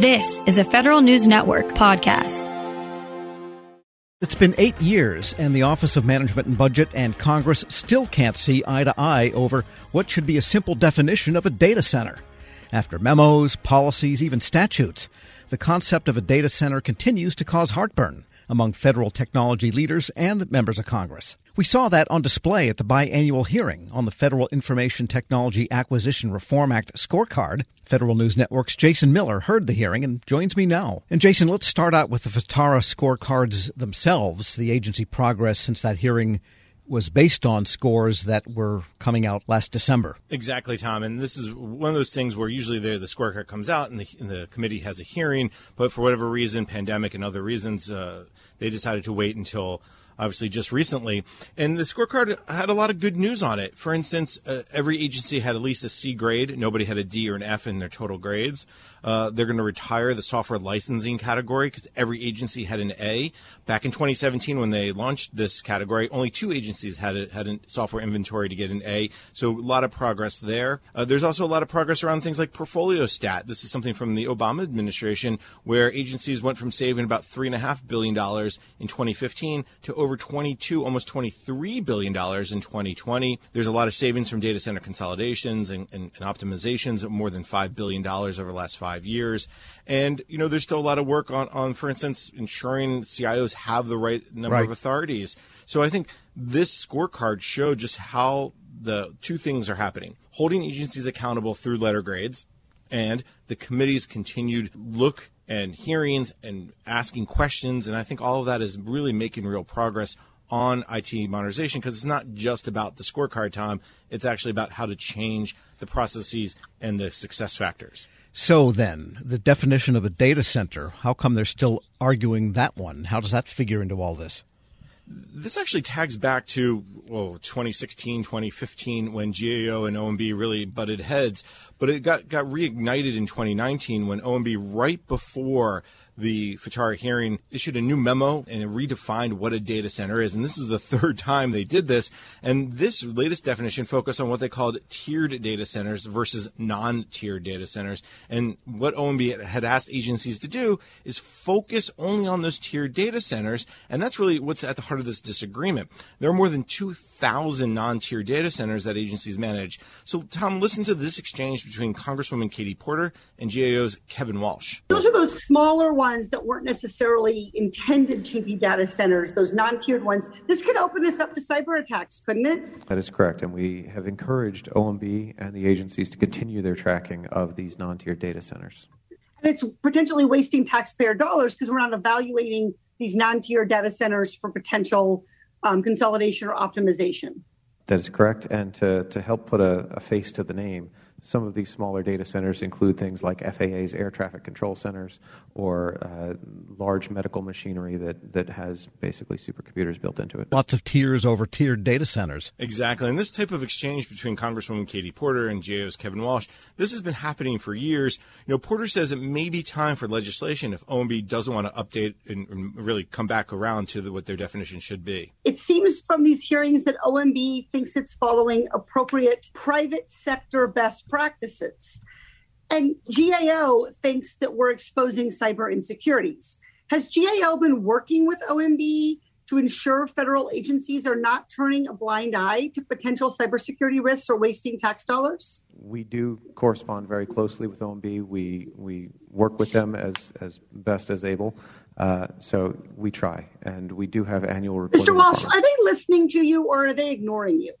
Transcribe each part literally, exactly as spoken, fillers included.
This is a Federal News Network podcast. It's been eight years, and the Office of Management and Budget and Congress still can't see eye to eye over what should be a simple definition of a data center. After memos, policies, even statutes, the concept of a data center continues to cause heartburn among federal technology leaders and members of Congress. We saw that on display at the biannual hearing on the Federal Information Technology Acquisition Reform Act scorecard. Federal News Network's Jason Miller heard the hearing and joins me now. And Jason, let's start out with the FITARA scorecards themselves, the agency progress since that hearing was based on scores that were coming out last December. Exactly, Tom. And this is one of those things where usually the scorecard comes out and the, and the committee has a hearing, but for whatever reason, pandemic and other reasons, uh, they decided to wait until obviously just recently. And the scorecard had a lot of good news on it. For instance, uh, every agency had at least a C grade. Nobody had a D or an F in their total grades. Uh, they're going to retire the software licensing category because every agency had an A. Back in twenty seventeen, when they launched this category, only two agencies had a, had a software inventory to get an A. So a lot of progress there. Uh, there's also a lot of progress around things like Portfolio Stat. This is something from the Obama administration where agencies went from saving about three point five billion dollars in twenty fifteen to over over twenty-two, almost twenty-three billion dollars in twenty twenty. There's a lot of savings from data center consolidations and, and, and optimizations of more than five billion dollars over the last five years. And, you know, there's still a lot of work on, on for instance, ensuring C I Os have the right number right. of authorities. So I think this scorecard showed just how the two things are happening, holding agencies accountable through letter grades and the committee's continued look and hearings and asking questions. And I think all of that is really making real progress on I T modernization because it's not just about the scorecard, Tom. It's actually about how to change the processes and the success factors. So then, the definition of a data center, how come they're still arguing that one? How does that figure into all this? This actually tags back to well, twenty sixteen, twenty fifteen, when G A O and O M B really butted heads. But it got, got reignited in twenty nineteen when O M B, right before the FITARA hearing, issued a new memo and it redefined what a data center is. And this was the third time they did this. And this latest definition focused on what they called tiered data centers versus non-tiered data centers. And what O M B had asked agencies to do is focus only on those tiered data centers. And that's really what's at the heart of this disagreement. There are more than two thousand non-tiered data centers that agencies manage. So, Tom, listen to this exchange between Congresswoman Katie Porter and G A O's Kevin Walsh. Those are those smaller ones. Ones that weren't necessarily intended to be data centers, those non-tiered ones. This could open us up to cyber attacks, couldn't it? That is correct, and we have encouraged O M B and the agencies to continue their tracking of these non-tiered data centers. And it's potentially wasting taxpayer dollars because we're not evaluating these non-tiered data centers for potential um, consolidation or optimization. That is correct, and to, to help put a, a face to the name, some of these smaller data centers include things like F A A's air traffic control centers or uh, large medical machinery that, that has basically supercomputers built into it. Lots of tiers over tiered data centers. Exactly. And this type of exchange between Congresswoman Katie Porter and G A O's Kevin Walsh, this has been happening for years. You know, Porter says it may be time for legislation if O M B doesn't want to update and, and really come back around to the, what their definition should be. It seems from these hearings that O M B thinks it's following appropriate private sector best practices. practices. And G A O thinks that we're exposing cyber insecurities. Has G A O been working with O M B to ensure federal agencies are not turning a blind eye to potential cybersecurity risks or wasting tax dollars? We do correspond very closely with O M B. We we work with them as, as best as able. Uh, so we try. And we do have annual reporting. Mister Walsh, are they listening to you or are they ignoring you?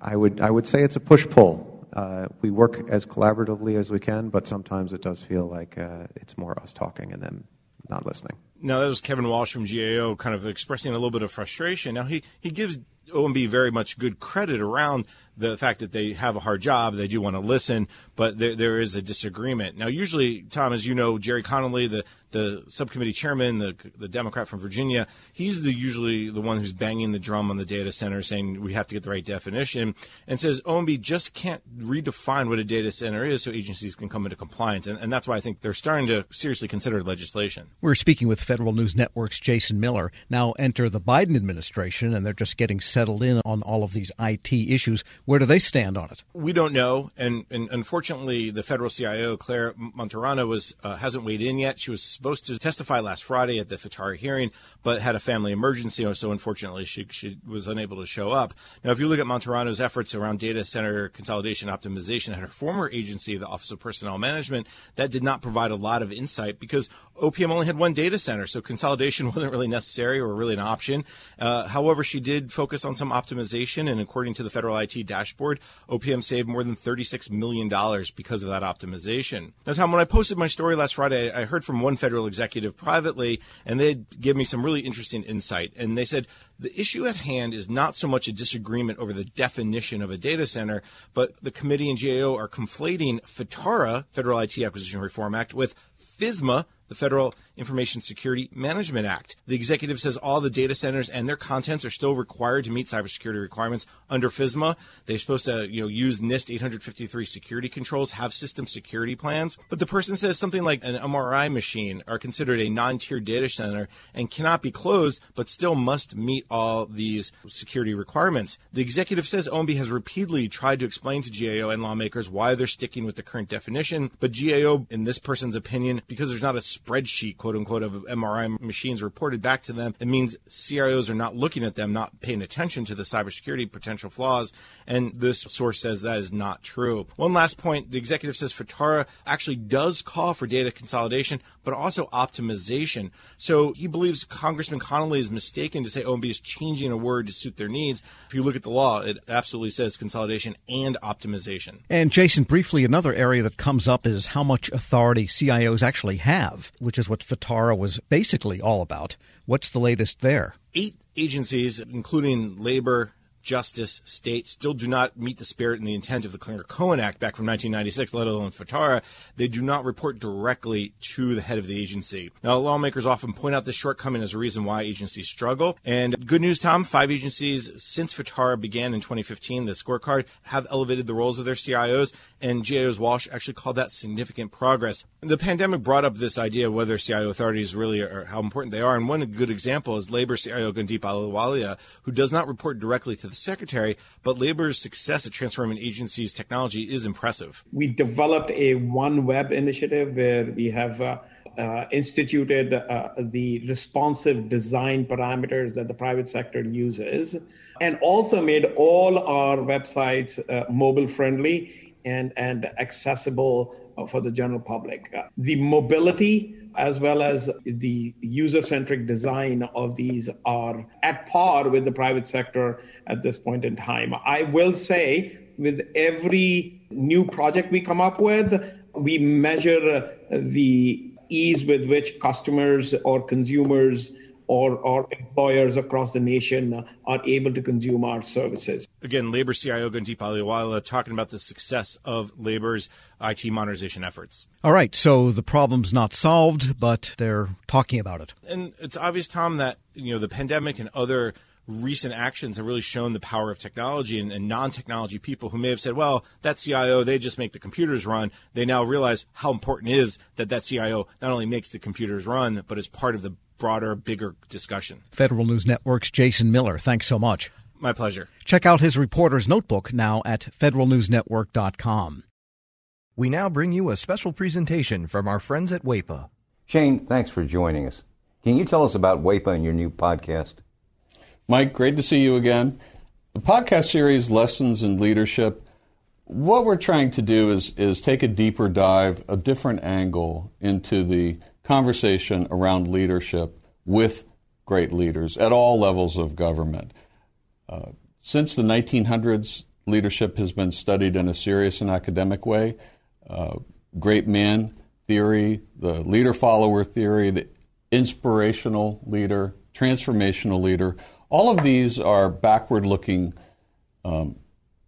I would I would say it's a push-pull. Uh, we work as collaboratively as we can, but sometimes it does feel like uh, it's more us talking and them not listening. Now, that was Kevin Walsh from G A O kind of expressing a little bit of frustration. Now, he, he gives O M B very much good credit around the fact that they have a hard job. They do want to listen, but there, there is a disagreement. Now, usually, Tom, as you know, Jerry Connolly, the, the subcommittee chairman, the, the Democrat from Virginia, he's the usually the one who's banging the drum on the data center, saying we have to get the right definition, and says O M B just can't redefine what a data center is so agencies can come into compliance. And, and that's why I think they're starting to seriously consider legislation. We're speaking with Federal News Network's Jason Miller. Now enter the Biden administration, and they're just getting set settled in on all of these I T issues. Where do they stand on it? We don't know. And, and unfortunately, the federal C I O, Clare Martorana, was uh, hasn't weighed in yet. She was supposed to testify last Friday at the FITARA hearing, but had a family emergency, so unfortunately she, she was unable to show up. Now, if you look at Monterano's efforts around data center consolidation optimization at her former agency, the Office of Personnel Management, that did not provide a lot of insight because O P M only had one data center, so consolidation wasn't really necessary or really an option. Uh, however, she did focus on some optimization, and according to the federal I T dashboard, O P M saved more than thirty-six million dollars because of that optimization. Now, Tom, when I posted my story last Friday, I heard from one federal executive privately, and they gave me some really interesting insight. And they said, the issue at hand is not so much a disagreement over the definition of a data center, but the committee and G A O are conflating FITARA, Federal I T Acquisition Reform Act, with FISMA, the Federal Information Security Management Act. The executive says all the data centers and their contents are still required to meet cybersecurity requirements under FISMA. They're supposed to, you know, use NIST eight fifty-three security controls, have system security plans. But the person says something like an M R I machine are considered a non-tiered data center and cannot be closed, but still must meet all these security requirements. The executive says O M B has repeatedly tried to explain to G A O and lawmakers why they're sticking with the current definition, but G A O, in this person's opinion, because there's not a spreadsheet, quote unquote, of M R I machines reported back to them, it means C I Os are not looking at them, not paying attention to the cybersecurity potential flaws. And this source says that is not true. One last point, the executive says FITARA actually does call for data consolidation, but also optimization. So he believes Congressman Connolly is mistaken to say O M B is changing a word to suit their needs. If you look at the law, it absolutely says consolidation and optimization. And Jason, briefly, another area that comes up is how much authority C I Os actually have, which is what FITARA was basically all about. What's the latest there? Eight agencies, including Labor, Justice, State, still do not meet the spirit and the intent of the Clinger-Cohen Act back from nineteen ninety-six, let alone FITARA. They do not report directly to the head of the agency. Now, lawmakers often point out this shortcoming as a reason why agencies struggle. And good news, Tom, five agencies since FITARA began in twenty fifteen, the scorecard, have elevated the roles of their C I Os, and G A O's Walsh actually called that significant progress. The pandemic brought up this idea of whether C I O authorities really are, how important they are, and one good example is Labor C I O Gundeep Ahluwalia, who does not report directly to the secretary, but Labor's success at transforming agencies' technology is impressive. We developed a One Web initiative where we have uh, uh, instituted uh, the responsive design parameters that the private sector uses, and also made all our websites uh, mobile friendly and, and accessible uh, for the general public. Uh, the mobility as well as the user-centric design of these are at par with the private sector at this point in time. I will say with every new project we come up with, we measure the ease with which customers or consumers or, or employers across the nation are able to consume our services. Again, Labor C I O Gundeep Ahluwalia talking about the success of Labor's I T modernization efforts. All right, so the problem's not solved, but they're talking about it. And it's obvious, Tom, that you know the pandemic and other recent actions have really shown the power of technology and, and non-technology people who may have said, well, that C I O, they just make the computers run. They now realize how important it is that that C I O not only makes the computers run, but is part of the broader, bigger discussion. Federal News Network's Jason Miller, thanks so much. My pleasure. Check out his reporter's notebook now at federal news network dot com. We now bring you a special presentation from our friends at W A P A. Shane, thanks for joining us. Can you tell us about W A P A and your new podcast? Mike, great to see you again. The podcast series, Lessons in Leadership, what we're trying to do is, is take a deeper dive, a different angle into the conversation around leadership with great leaders at all levels of government. Uh, since the nineteen hundreds, leadership has been studied in a serious and academic way. Uh, great man theory, the leader-follower theory, the inspirational leader, transformational leader, all of these are backward-looking um,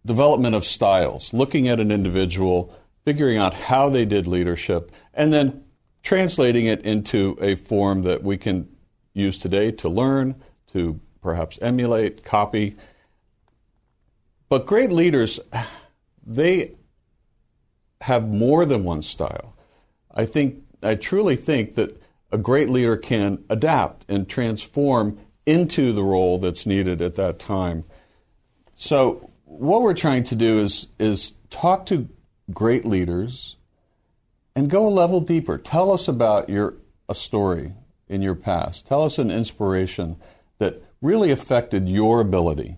development of styles, looking at an individual, figuring out how they did leadership, and then translating it into a form that we can use today to learn, to perhaps emulate, copy. But great leaders, they have more than one style. I think, I truly think that a great leader can adapt and transform into the role that's needed at that time. So what we're trying to do is is talk to great leaders and go a level deeper. Tell us about your a story in your past. Tell us an inspiration that really affected your ability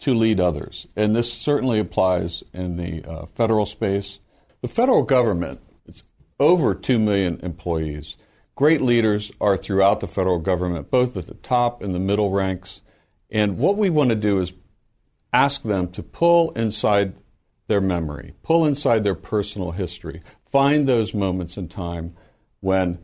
to lead others. And this certainly applies in the uh, federal space. The federal government, it's over two million employees. Great leaders are throughout the federal government, both at the top and the middle ranks. And what we want to do is ask them to pull inside their memory, pull inside their personal history, find those moments in time when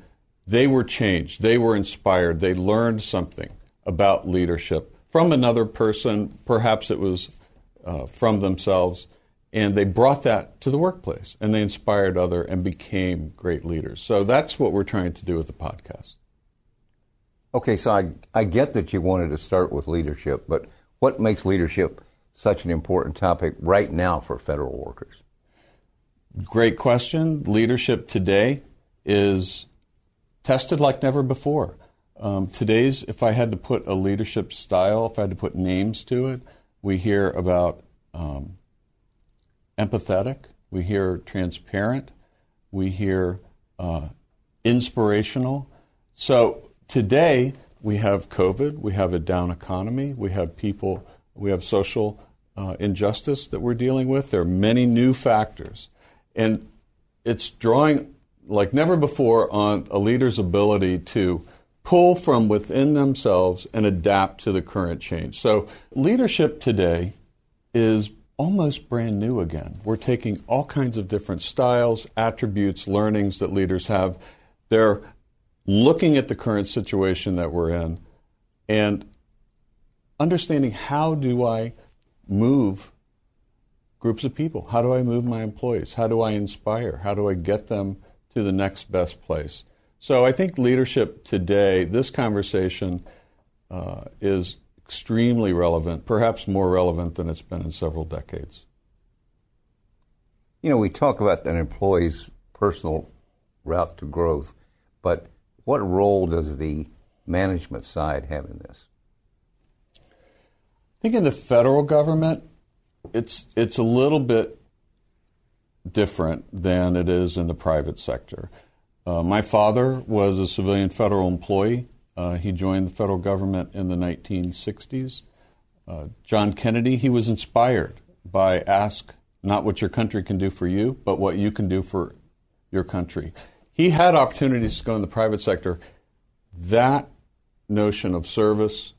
they were changed, they were inspired, they learned something about leadership from another person, perhaps it was uh, from themselves, and they brought that to the workplace, and they inspired other and became great leaders. So that's what we're trying to do with the podcast. Okay, so I, I get that you wanted to start with leadership, but what makes leadership such an important topic right now for federal workers? Great question. Leadership today is tested like never before. Um, today's, if I had to put a leadership style, if I had to put names to it, we hear about um, empathetic, we hear transparent, we hear uh, inspirational. So today we have COVID, we have a down economy, we have people, we have social uh, injustice that we're dealing with. There are many new factors. And it's drawing like never before on a leader's ability to pull from within themselves and adapt to the current change. So leadership today is almost brand new again. We're taking all kinds of different styles, attributes, learnings that leaders have. They're looking at the current situation that we're in and understanding, how do I move groups of people? How do I move my employees? How do I inspire? How do I get them to the next best place? So I think leadership today, this conversation uh, is extremely relevant, perhaps more relevant than it's been in several decades. You know, we talk about an employee's personal route to growth, but what role does the management side have in this? I think in the federal government, it's it's a little bit different than it is in the private sector. Uh, my father was a civilian federal employee. Uh, he joined the federal government in the nineteen sixties. Uh, John Kennedy, he was inspired by ask not what your country can do for you, but what you can do for your country. He had opportunities to go in the private sector. That notion of service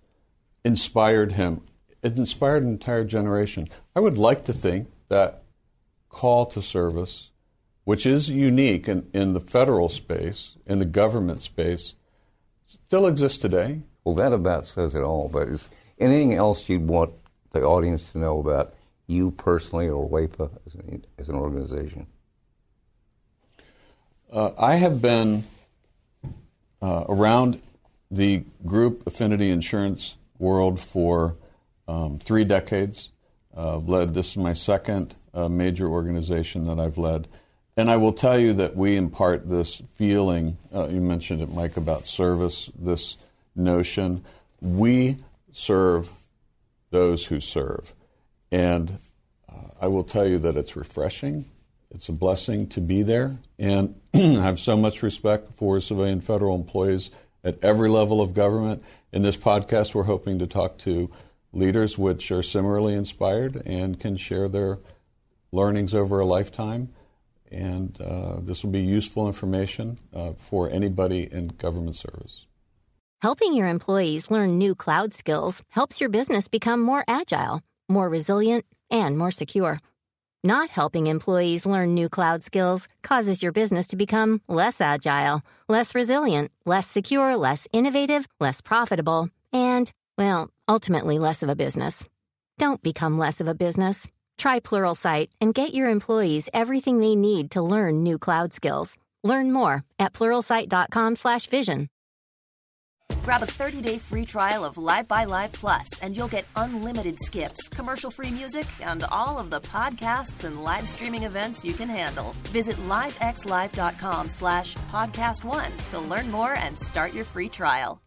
inspired him. It inspired an entire generation. I would like to think that call to service, which is unique in, in the federal space, in the government space, still exists today. Well, that about says it all, but is anything else you'd want the audience to know about you personally or W A P A as an, as an organization? Uh, I have been uh, around the group affinity insurance world for um, three decades. Uh, led, this is my second uh, major organization that I've led. And I will tell you that we impart this feeling, uh, you mentioned it, Mike, about service, this notion. We serve those who serve. And uh, I will tell you that it's refreshing. It's a blessing to be there. And I have so much respect for civilian federal employees at every level of government. In this podcast, we're hoping to talk to leaders which are similarly inspired and can share their learnings over a lifetime. And uh, this will be useful information uh, for anybody in government service. Helping your employees learn new cloud skills helps your business become more agile, more resilient, and more secure. Not helping employees learn new cloud skills causes your business to become less agile, less resilient, less secure, less innovative, less profitable, and, well, ultimately less of a business. Don't become less of a business. Try PluralSight and get your employees everything they need to learn new cloud skills. Learn more at pluralsight dot com slash vision. Grab a thirty-day free trial of Live by Live Plus, and you'll get unlimited skips, commercial-free music, and all of the podcasts and live streaming events you can handle. Visit live x live dot com slash podcast one to learn more and start your free trial.